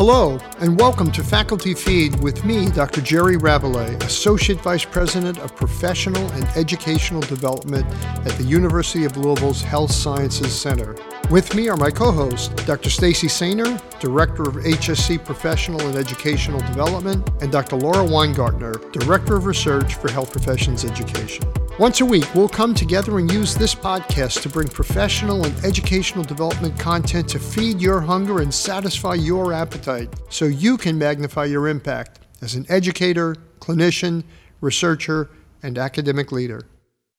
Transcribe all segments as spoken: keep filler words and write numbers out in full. Hello, and welcome to Faculty Feed with me, Doctor Jerry Rabelais, Associate Vice President of Professional and Educational Development at the University of Louisville's Health Sciences Center. With me are my co-hosts, Doctor Stacy Sainer, Director of H S C Professional and Educational Development, and Doctor Laura Weingartner, Director of Research for Health Professions Education. Once a week, we'll come together and use this podcast to bring professional and educational development content to feed your hunger and satisfy your appetite so you can magnify your impact as an educator, clinician, researcher, and academic leader.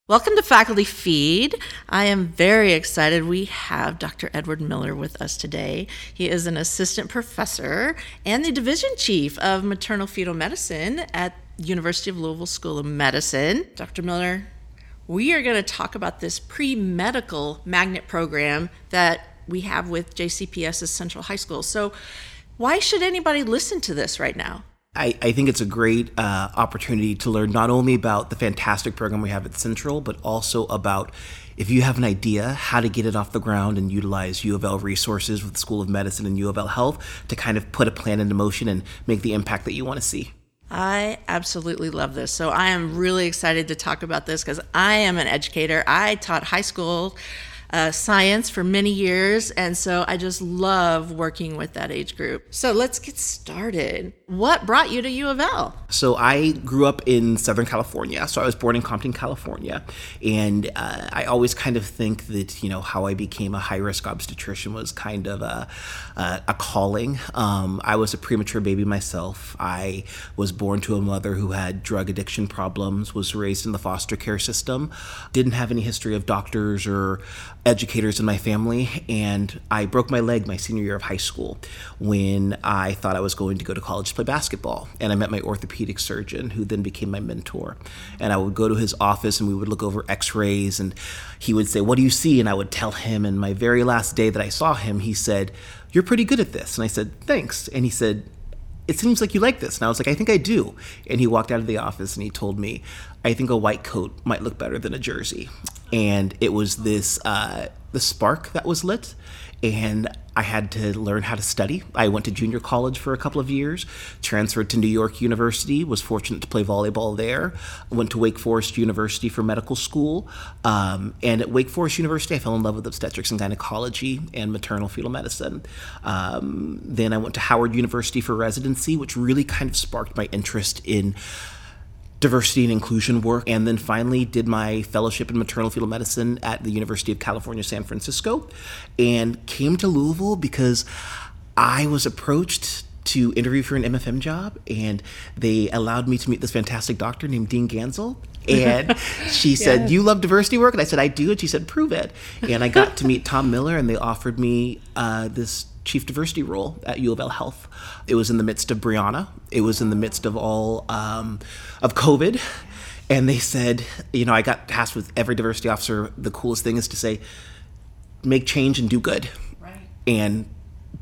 Welcome to Faculty Feed. I am very excited. We have Doctor Edward Miller with us today. He is an assistant professor and the division chief of maternal fetal medicine at University of Louisville School of Medicine. Doctor Miller, we are going to talk about this pre-medical magnet program that we have with J C P S's Central High School. So why should anybody listen to this right now? I, I think it's a great uh, opportunity to learn not only about the fantastic program we have at Central, but also about if you have an idea how to get it off the ground and utilize UofL resources with the School of Medicine and UofL Health to kind of put a plan into motion and make the impact that you want to see. I absolutely love this. So I am really excited to talk about this because I am an educator. I taught high school uh, science for many years, and so I just love working with that age group. So let's get started. What brought you to U of L? So I grew up in Southern California. So I was born in Compton, California. And uh, I always kind of think that, you know, how I became a high-risk obstetrician was kind of a, a, a calling. Um, I was a premature baby myself. I was born to a mother who had drug addiction problems, was raised in the foster care system, didn't have any history of doctors or educators in my family. And I broke my leg my senior year of high school when I thought I was going to go to college to play basketball. And I met my orthopedic surgeon who then became my mentor. And I would go to his office and we would look over x-rays and he would say, "What do you see?" And I would tell him. And my very last day that I saw him, he said, "You're pretty good at this." And I said, "Thanks." And he said, "It seems like you like this." And I was like, "I think I do." And he walked out of the office and he told me, "I think a white coat might look better than a jersey." And it was this uh, the spark that was lit. And I had to learn how to study. I went to junior college for a couple of years, transferred to New York University, was fortunate to play volleyball there, went to Wake Forest University for medical school. Um, and at Wake Forest University, I fell in love with obstetrics and gynecology and maternal fetal medicine. Um, then I went to Howard University for residency, which really kind of sparked my interest in diversity and inclusion work, and then finally did my fellowship in maternal fetal medicine at the University of California, San Francisco, and came to Louisville because I was approached to interview for an M F M job, and they allowed me to meet this fantastic doctor named Dean Ganzel. And she said, "You love diversity work?" And I said, "I do." And she said, "Prove it." And I got to meet Tom Miller, and they offered me uh, this chief diversity role at U of L Health. It was in the midst of Brianna. It was in the midst of all um, of COVID. And they said, you know, I got tasked with every diversity officer. The coolest thing is to say, make change and do good. Right. And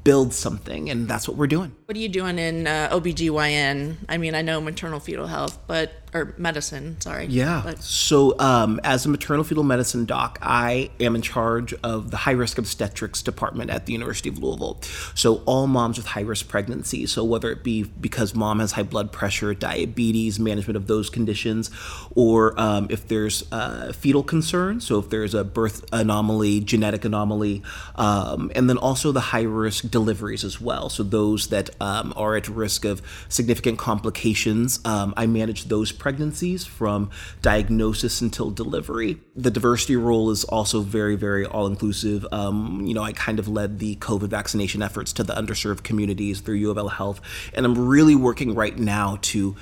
build something. And that's what we're doing. What are you doing in uh, O B G Y N? I mean, I know maternal fetal health, but, or medicine, sorry. Yeah. But. So um, as a maternal fetal medicine doc, I am in charge of the high risk obstetrics department at the University of Louisville. So all moms with high risk pregnancy. So whether it be because mom has high blood pressure, diabetes, management of those conditions, or um, if there's uh, fetal concern. So if there's a birth anomaly, genetic anomaly, um, and then also the high risk deliveries as well. So those that um, are at risk of significant complications. Um, I manage those pregnancies from diagnosis until delivery. The diversity role is also very, very all-inclusive. Um, you know, I kind of led the COVID vaccination efforts to the underserved communities through U of L Health, and I'm really working right now to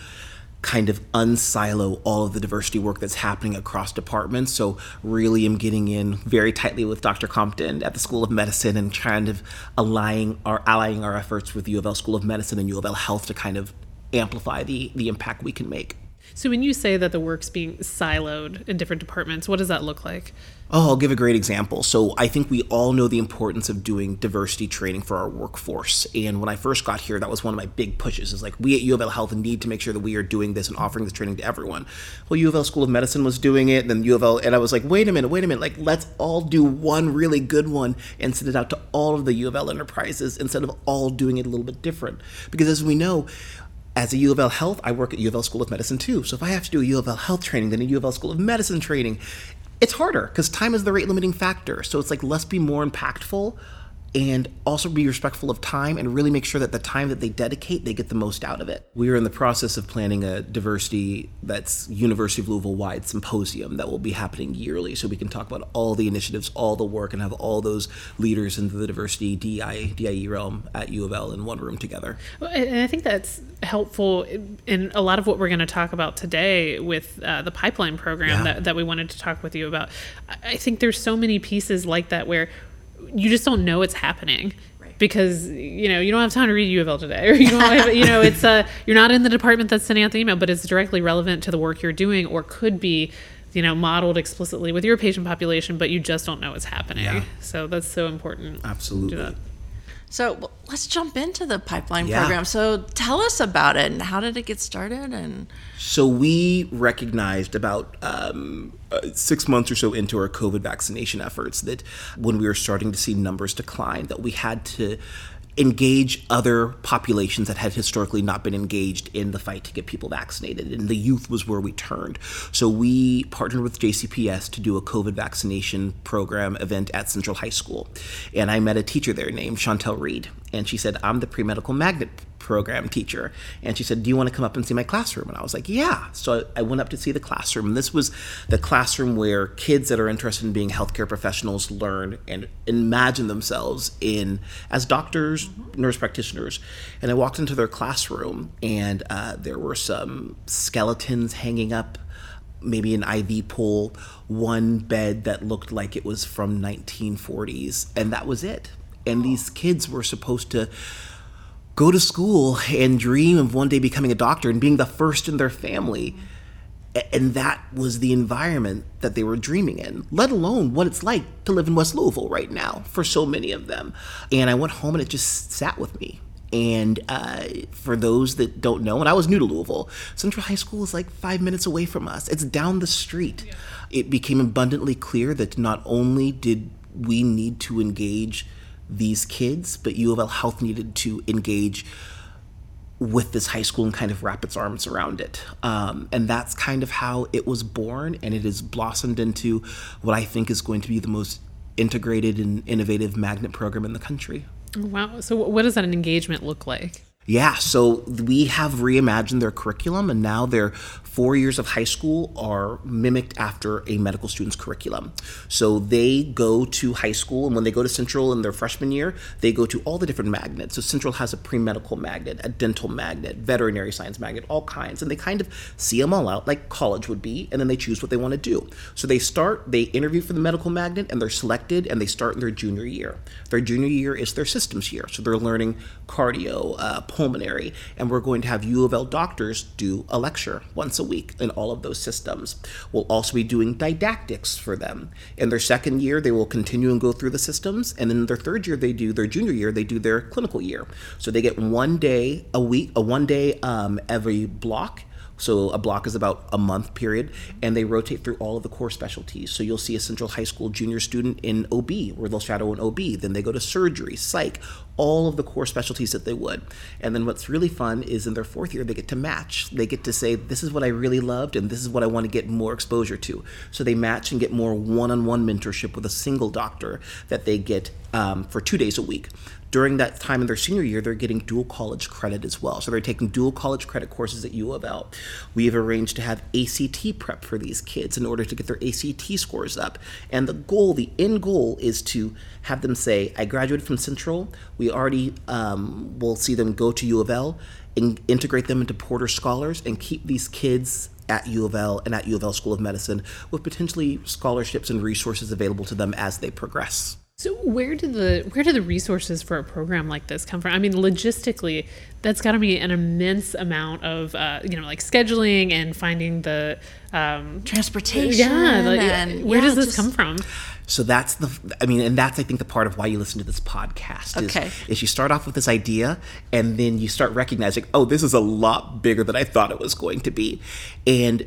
kind of unsilo all of the diversity work that's happening across departments. So really I'm getting in very tightly with Doctor Compton at the School of Medicine and kind of allying our, allying our efforts with U of L School of Medicine and U of L Health to kind of amplify the, the impact we can make. So when you say that the work's being siloed in different departments, what does that look like? Oh, I'll give a great example. So I think we all know the importance of doing diversity training for our workforce. And when I first got here, that was one of my big pushes. It's like, we at UofL Health need to make sure that we are doing this and offering this training to everyone. Well, UofL School of Medicine was doing it, and then UofL, and I was like, wait a minute, wait a minute, like, let's all do one really good one and send it out to all of the UofL enterprises instead of all doing it a little bit different. Because as we know, as a UofL Health, I work at UofL School of Medicine too. So if I have to do a UofL Health training, then a UofL School of Medicine training, it's harder because time is the rate limiting factor. So it's like, let's be more impactful and also be respectful of time and really make sure that the time that they dedicate, they get the most out of it. We are in the process of planning a diversity that's University of Louisville-wide symposium that will be happening yearly, so we can talk about all the initiatives, all the work, and have all those leaders into the diversity D I E realm at UofL in one room together. And I think that's helpful in a lot of what we're going to talk about today with uh, the pipeline program yeah. that, that we wanted to talk with you about. I think there's so many pieces like that where you just don't know it's happening, right? Because, you know, you don't have time to read UofL today, or you don't have, you know, it's uh you're not in the department that's sending out the email, but it's directly relevant to the work you're doing or could be, you know, modeled explicitly with your patient population, but you just don't know it's happening. Yeah. So that's so important. Absolutely. To do that. So well, let's jump into the pipeline yeah. program. So tell us about it, and how did it get started? And so we recognized about um, six months or so into our COVID vaccination efforts that when we were starting to see numbers decline, that we had to engage other populations that had historically not been engaged in the fight to get people vaccinated, and the youth was where we turned. So we partnered with J C P S to do a COVID vaccination program event at Central High School. And I met a teacher there named Chantel Reed, and she said, I'm the pre-medical magnet program teacher. And she said, do you want to come up and see my classroom? And I was like, yeah. So I went up to see the classroom. And this was the classroom where kids that are interested in being healthcare professionals learn and imagine themselves in as doctors, mm-hmm. nurse practitioners. And I walked into their classroom, and uh, there were some skeletons hanging up, maybe an I V pole, one bed that looked like it was from nineteen forties. And that was it. And these kids were supposed to go to school and dream of one day becoming a doctor and being the first in their family. And that was the environment that they were dreaming in, let alone what it's like to live in West Louisville right now for so many of them. And I went home, and it just sat with me. And uh, for those that don't know, and I was new to Louisville, Central High School is like five minutes away from us. It's down the street. Yeah. It became abundantly clear that not only did we need to engage these kids, but UofL Health needed to engage with this high school and kind of wrap its arms around it. Um, and that's kind of how it was born, and it has blossomed into what I think is going to be the most integrated and innovative magnet program in the country. Wow. So what does that engagement look like? Yeah, so we have reimagined their curriculum, and now their four years of high school are mimicked after a medical student's curriculum. So they go to high school, and when they go to Central in their freshman year, they go to all the different magnets. So Central has a pre-medical magnet, a dental magnet, veterinary science magnet, all kinds, and they kind of see them all out like college would be, and then they choose what they want to do. So they start, they interview for the medical magnet, and they're selected, and they start in their junior year. Their junior year is their systems year, so they're learning cardio, uh, pulmonary, and we're going to have UofL doctors do a lecture once a week in all of those systems. We'll also be doing didactics for them. In their second year, they will continue and go through the systems, and then their third year, they do their junior year, they do their clinical year. So they get one day a week, a one day um, every block. So a block is about a month period, and they rotate through all of the core specialties. So you'll see a Central High School junior student in O B, where they'll shadow an O B. Then they go to surgery, psych, all of the core specialties that they would. And then what's really fun is in their fourth year, they get to match. They get to say, this is what I really loved, and this is what I want to get more exposure to. So they match and get more one-on-one mentorship with a single doctor that they get um, for two days a week. During that time in their senior year, they're getting dual college credit as well. So they're taking dual college credit courses at UofL. We have arranged to have A C T prep for these kids in order to get their A C T scores up. And the goal, the end goal, is to have them say, I graduated from Central. We already um, will see them go to UofL and integrate them into Porter Scholars and keep these kids at UofL and at UofL School of Medicine with potentially scholarships and resources available to them as they progress. So where do the where do the resources for a program like this come from? I mean, logistically, that's got to be an immense amount of uh, you know, like scheduling and finding the um, transportation. Yeah, like, and, where yeah, does this just... come from? So that's the, I mean, and that's, I think, the part of why you listen to this podcast is, okay. is you start off with this idea and then you start recognizing, oh, this is a lot bigger than I thought it was going to be. And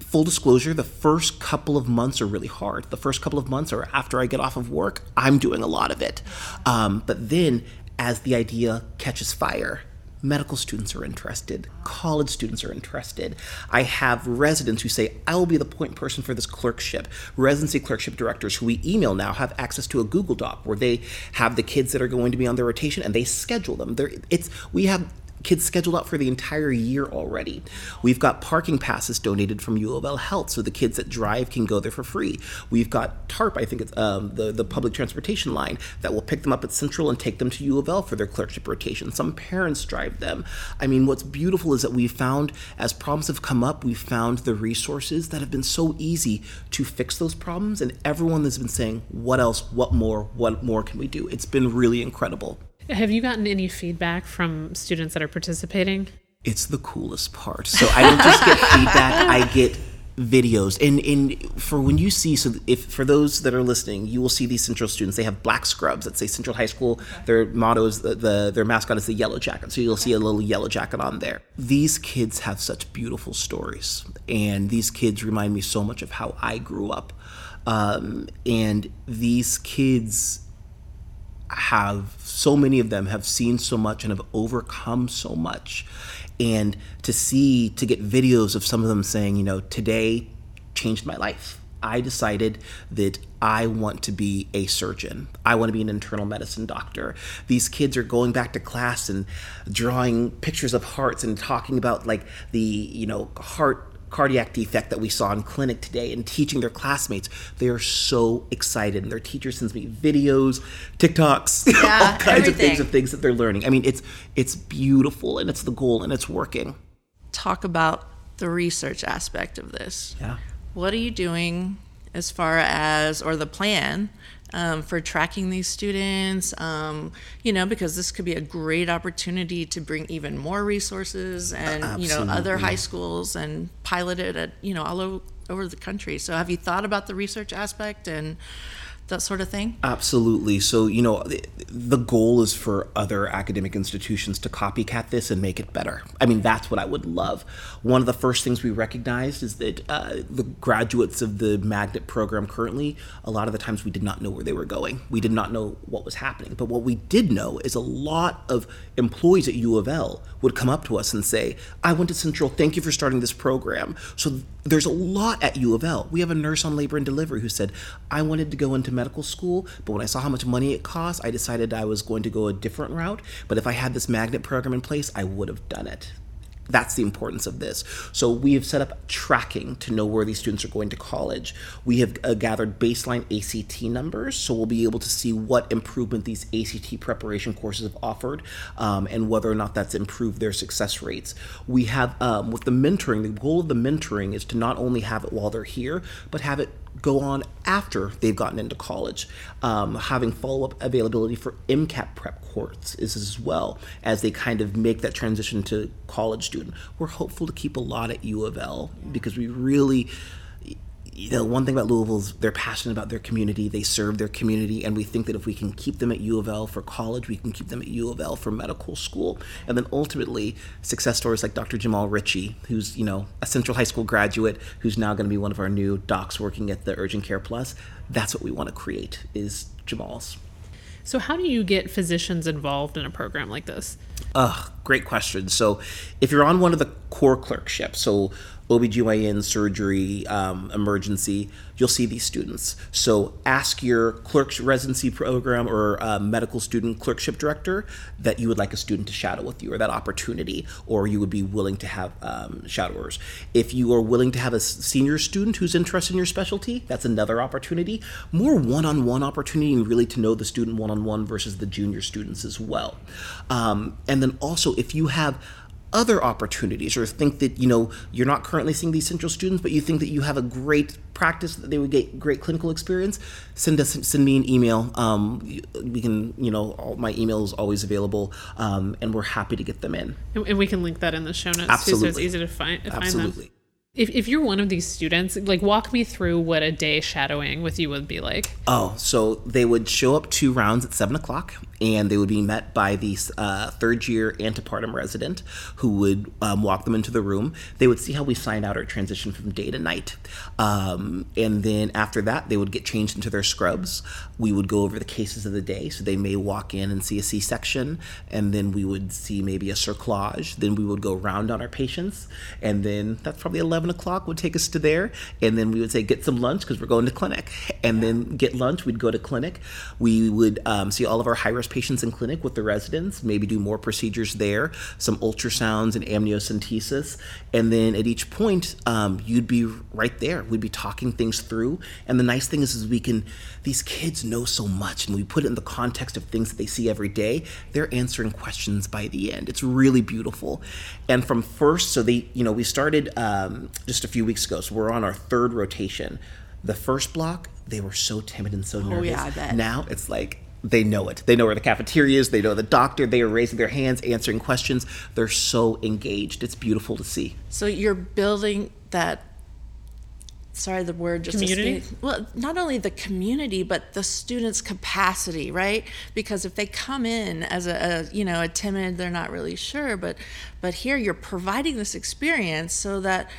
full disclosure, the first couple of months are really hard. The first couple of months are after I get off of work, I'm doing a lot of it. Um, but then as the idea catches fire, medical students are interested. College students are interested. I have residents who say, I will be the point person for this clerkship. Residency clerkship directors who we email now have access to a Google Doc where they have the kids that are going to be on their rotation and they schedule them. They're, it's we have kids scheduled out for the entire year already. We've got parking passes donated from UofL Health, so the kids that drive can go there for free. We've got TARP, I think it's um, the, the public transportation line, that will pick them up at Central and take them to UofL for their clerkship rotation. Some parents drive them. I mean, what's beautiful is that we've found, as problems have come up, we've found the resources that have been so easy to fix those problems, and everyone has been saying, what else, what more, what more can we do? It's been really incredible. Have you gotten any feedback from students that are participating? It's the coolest part. So I don't just get feedback, I get videos. And, and for when you see, so if for those that are listening, you will see these Central students. They have black scrubs that say Central High School. Their motto is, the, the their mascot is the yellow jacket. So you'll see a little yellow jacket on there. These kids have such beautiful stories. And these kids remind me so much of how I grew up. Um, and these kids... have so many of them have seen so much and have overcome so much, and to see to get videos of some of them saying, you know, today changed my life. I decided that I want to be a surgeon. I want to be an internal medicine doctor. These kids are going back to class and drawing pictures of hearts and talking about like the, you know, heart cardiac defect that we saw in clinic today and teaching their classmates. They are so excited, and their teacher sends me videos, TikToks, yeah, all kinds everything. of things of things that they're learning. I mean, it's it's beautiful, and it's the goal, and it's working. Talk about the research aspect of this. Yeah. What are you doing as far as, or the plan um, for tracking these students? Um, you know, because this could be a great opportunity to bring even more resources and, uh, you know, other high schools and pilot it at, you know, all o- over the country. So have you thought about the research aspect and that sort of thing? Absolutely. So, you know, the goal is for other academic institutions to copycat this and make it better. I mean, that's what I would love. One of the first things we recognized is that uh, the graduates of the magnet program currently, a lot of the times we did not know where they were going. We did not know what was happening. But what we did know is a lot of employees at UofL would come up to us and say, I went to Central, thank you for starting this program. So there's a lot at UofL. We have a nurse on labor and delivery who said, I wanted to go into medical school, but when I saw how much money it cost, I decided I was going to go a different route. But if I had this magnet program in place, I would have done it. That's the importance of this. So we have set up tracking to know where these students are going to college. We have uh, gathered baseline A C T numbers, so we'll be able to see what improvement these A C T preparation courses have offered um, and whether or not that's improved their success rates. We have, um, with the mentoring, the goal of the mentoring is to not only have it while they're here, but have it go on after they've gotten into college. Um, having follow-up availability for MCAT prep courts is as well as they kind of make that transition to college student. We're hopeful to keep a lot at UofL because we really, you know, one thing about Louisville is they're passionate about their community, they serve their community, and we think that if we can keep them at UofL for college, we can keep them at UofL for medical school. And then ultimately, success stories like Doctor Jamal Ritchie, who's, you know, a Central High School graduate, who's now going to be one of our new docs working at the Urgent Care Plus. That's what we want to create, is Jamal's. So how do you get physicians involved in a program like this? Ugh, great question. So if you're on one of the core clerkships, so O B G Y N, surgery, um, emergency, you'll see these students. So ask your clerk's residency program or uh, medical student clerkship director that you would like a student to shadow with you, or that opportunity, or you would be willing to have um, shadowers. If you are willing to have a senior student who's interested in your specialty, that's another opportunity. More one-on-one opportunity, and really to know the student one-on-one versus the junior students as well. Um, and then also, if you have other opportunities, or think that, you know, you're not currently seeing these Central students, but you think that you have a great practice, that they would get great clinical experience, send us, send me an email. Um, we can, you know, all, my email is always available, um, and we're happy to get them in. And we can link that in the show notes Absolutely. Too, so it's easy to find, to Absolutely. Find them. If if you're one of these students, like, walk me through what a day shadowing with you would be like. Oh, so they would show up two rounds at seven o'clock, and they would be met by the uh, third year antepartum resident, who would um, walk them into the room. They would see how we signed out our transition from day to night. Um, and then after that, they would get changed into their scrubs. We would go over the cases of the day. So they may walk in and see a C-section, and then we would see maybe a cerclage. Then we would go round on our patients. And then that's probably eleven o'clock would take us to there, and then we would say get some lunch because we're going to clinic, and then get lunch, we'd go to clinic, we would um, see all of our high-risk patients in clinic with the residents, maybe do more procedures there, some ultrasounds and amniocentesis, and then at each point um, you'd be right there, we'd be talking things through. And the nice thing is, is we can, these kids know so much, and we put it in the context of things that they see every day, they're answering questions by the end. It's really beautiful. And from first, so they, you know, we started um, just a few weeks ago, so we're on our third rotation. The first block, they were so timid and so nervous. Oh, yeah, I bet. Now it's like they know it. They know where the cafeteria is. They know the doctor. They are raising their hands, answering questions. They're so engaged. It's beautiful to see. So you're building that, sorry, the word just community. Well, not only the community, but the students' capacity, right? Because if they come in as a, a you know a timid, they're not really sure. But but here you're providing this experience so that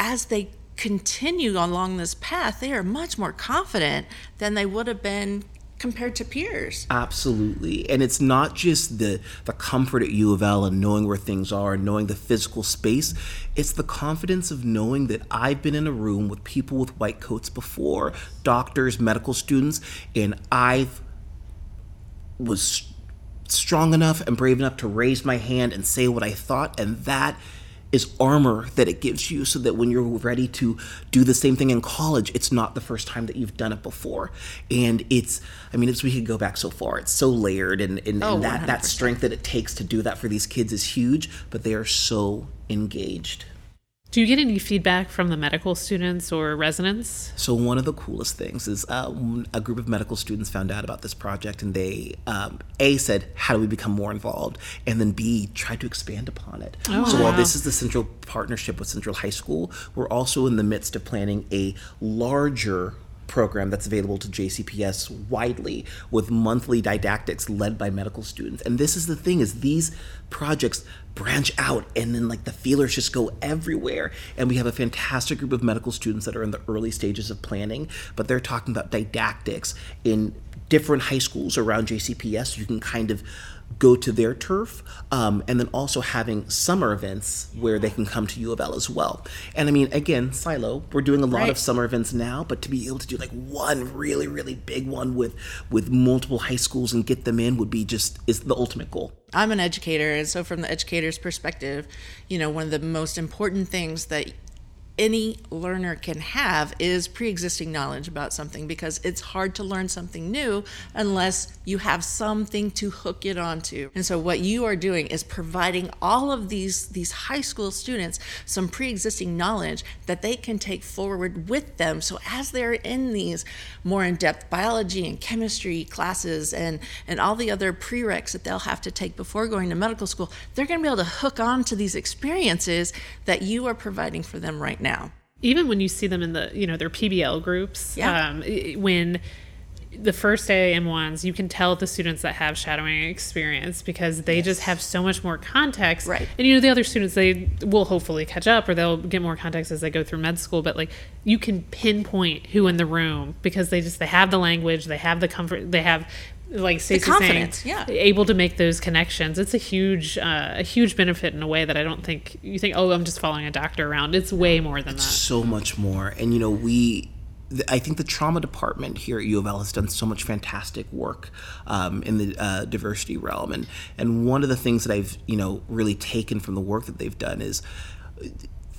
as they continue along this path, they are much more confident than they would have been compared to peers. Absolutely. And it's not just the the comfort at U of L and knowing where things are and knowing the physical space. It's the confidence of knowing that I've been in a room with people with white coats before, doctors, medical students, and I've was strong enough and brave enough to raise my hand and say what I thought, and that is armor that it gives you, so that when you're ready to do the same thing in college, it's not the first time that you've done it before. And it's, I mean, it's, we could go back so far. It's so layered, and, and, oh, and that, that strength that it takes to do that for these kids is huge, but they are so engaged. Do you get any feedback from the medical students or residents? So one of the coolest things is uh, a group of medical students found out about this project, and they, um, A, said, how do we become more involved? And then B, tried to expand upon it. Oh, so wow. While this is the Central partnership with Central High School, we're also in the midst of planning a larger program that's available to J C P S widely, with monthly didactics led by medical students. And this is the thing, is these projects branch out, and then like the feelers just go everywhere. And we have a fantastic group of medical students that are in the early stages of planning, but they're talking about didactics in different high schools around J C P S. You can kind of go to their turf, um, and then also having summer events where they can come to U of L as well. And I mean, again, silo, we're doing a lot right. of summer events now, but to be able to do like one really, really big one with, with multiple high schools and get them in would be just, is the ultimate goal. I'm an educator, and so from the educator's perspective, you know, one of the most important things that any learner can have is pre-existing knowledge about something, because it's hard to learn something new unless you have something to hook it onto. And so what you are doing is providing all of these these high school students some pre-existing knowledge that they can take forward with them. So as they're in these more in-depth biology and chemistry classes and, and all the other prereqs that they'll have to take before going to medical school, they're gonna be able to hook on to these experiences that you are providing for them right now. Now. Even when you see them in the, you know, their P B L groups, yeah. um, when the first A A M ones, you can tell the students that have shadowing experience, because they yes. just have so much more context. Right. And, you know, the other students, they will hopefully catch up, or they'll get more context as they go through med school. But like, you can pinpoint who in the room, because they just, they have the language, they have the comfort, they have, like Stacey saying, yeah. able to make those connections. It's a huge, uh, a huge benefit in a way that I don't think you think, oh, I'm just following a doctor around. It's way more than it's that. So much more. And, you know, we, I think the trauma department here at U of L has done so much fantastic work um, in the uh, diversity realm. And, and one of the things that I've, you know, really taken from the work that they've done is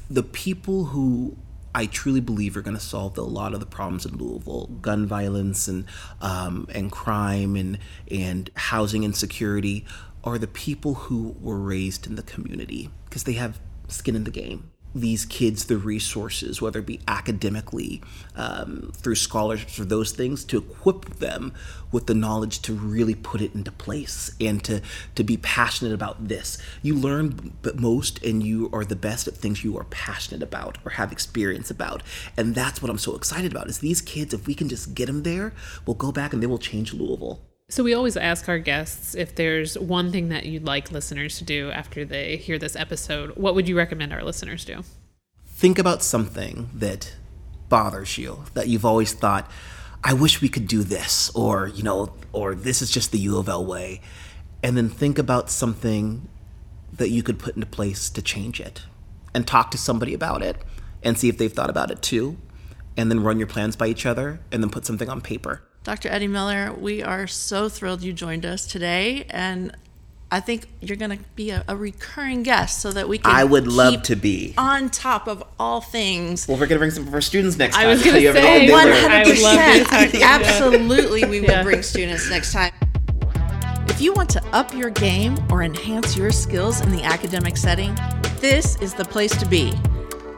the people who I truly believe are going to solve the, a lot of the problems in Louisville, gun violence and um, and crime and and housing insecurity, are the people who were raised in the community, because they have skin in the game. These kids the resources, whether it be academically, um, through scholarships or those things, to equip them with the knowledge to really put it into place and to, to be passionate about this. You learn but most and you are the best at things you are passionate about or have experience about. And that's what I'm so excited about is these kids, if we can just get them there, we'll go back and they will change Louisville. So we always ask our guests if there's one thing that you'd like listeners to do after they hear this episode. What would you recommend our listeners do? Think about something that bothers you, that you've always thought, I wish we could do this, or, you know, or this is just the U of L way. And then think about something that you could put into place to change it and talk to somebody about it and see if they've thought about it too. And then run your plans by each other and then put something on paper. Doctor Eddie Miller, we are so thrilled you joined us today, and I think you're going to be a, a recurring guest so that we can I would keep love to be on top of all things. Well, we're going to bring some of our students next time. I was going to say, one hundred percent. I would love to talk absolutely, we will yeah. bring students next time. If you want to up your game or enhance your skills in the academic setting, this is the place to be.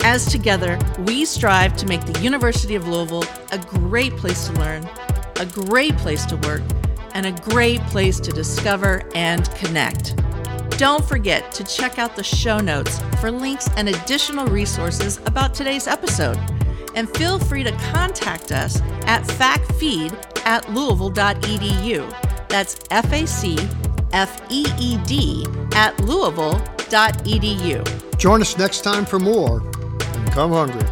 As together, we strive to make the University of Louisville a great place to learn, a great place to work, and a great place to discover and connect. Don't forget to check out the show notes for links and additional resources about today's episode. And feel free to contact us at facfeed at louisville dot e d u. That's F A C F E E D at louisville dot e d u. Join us next time for more and come hungry.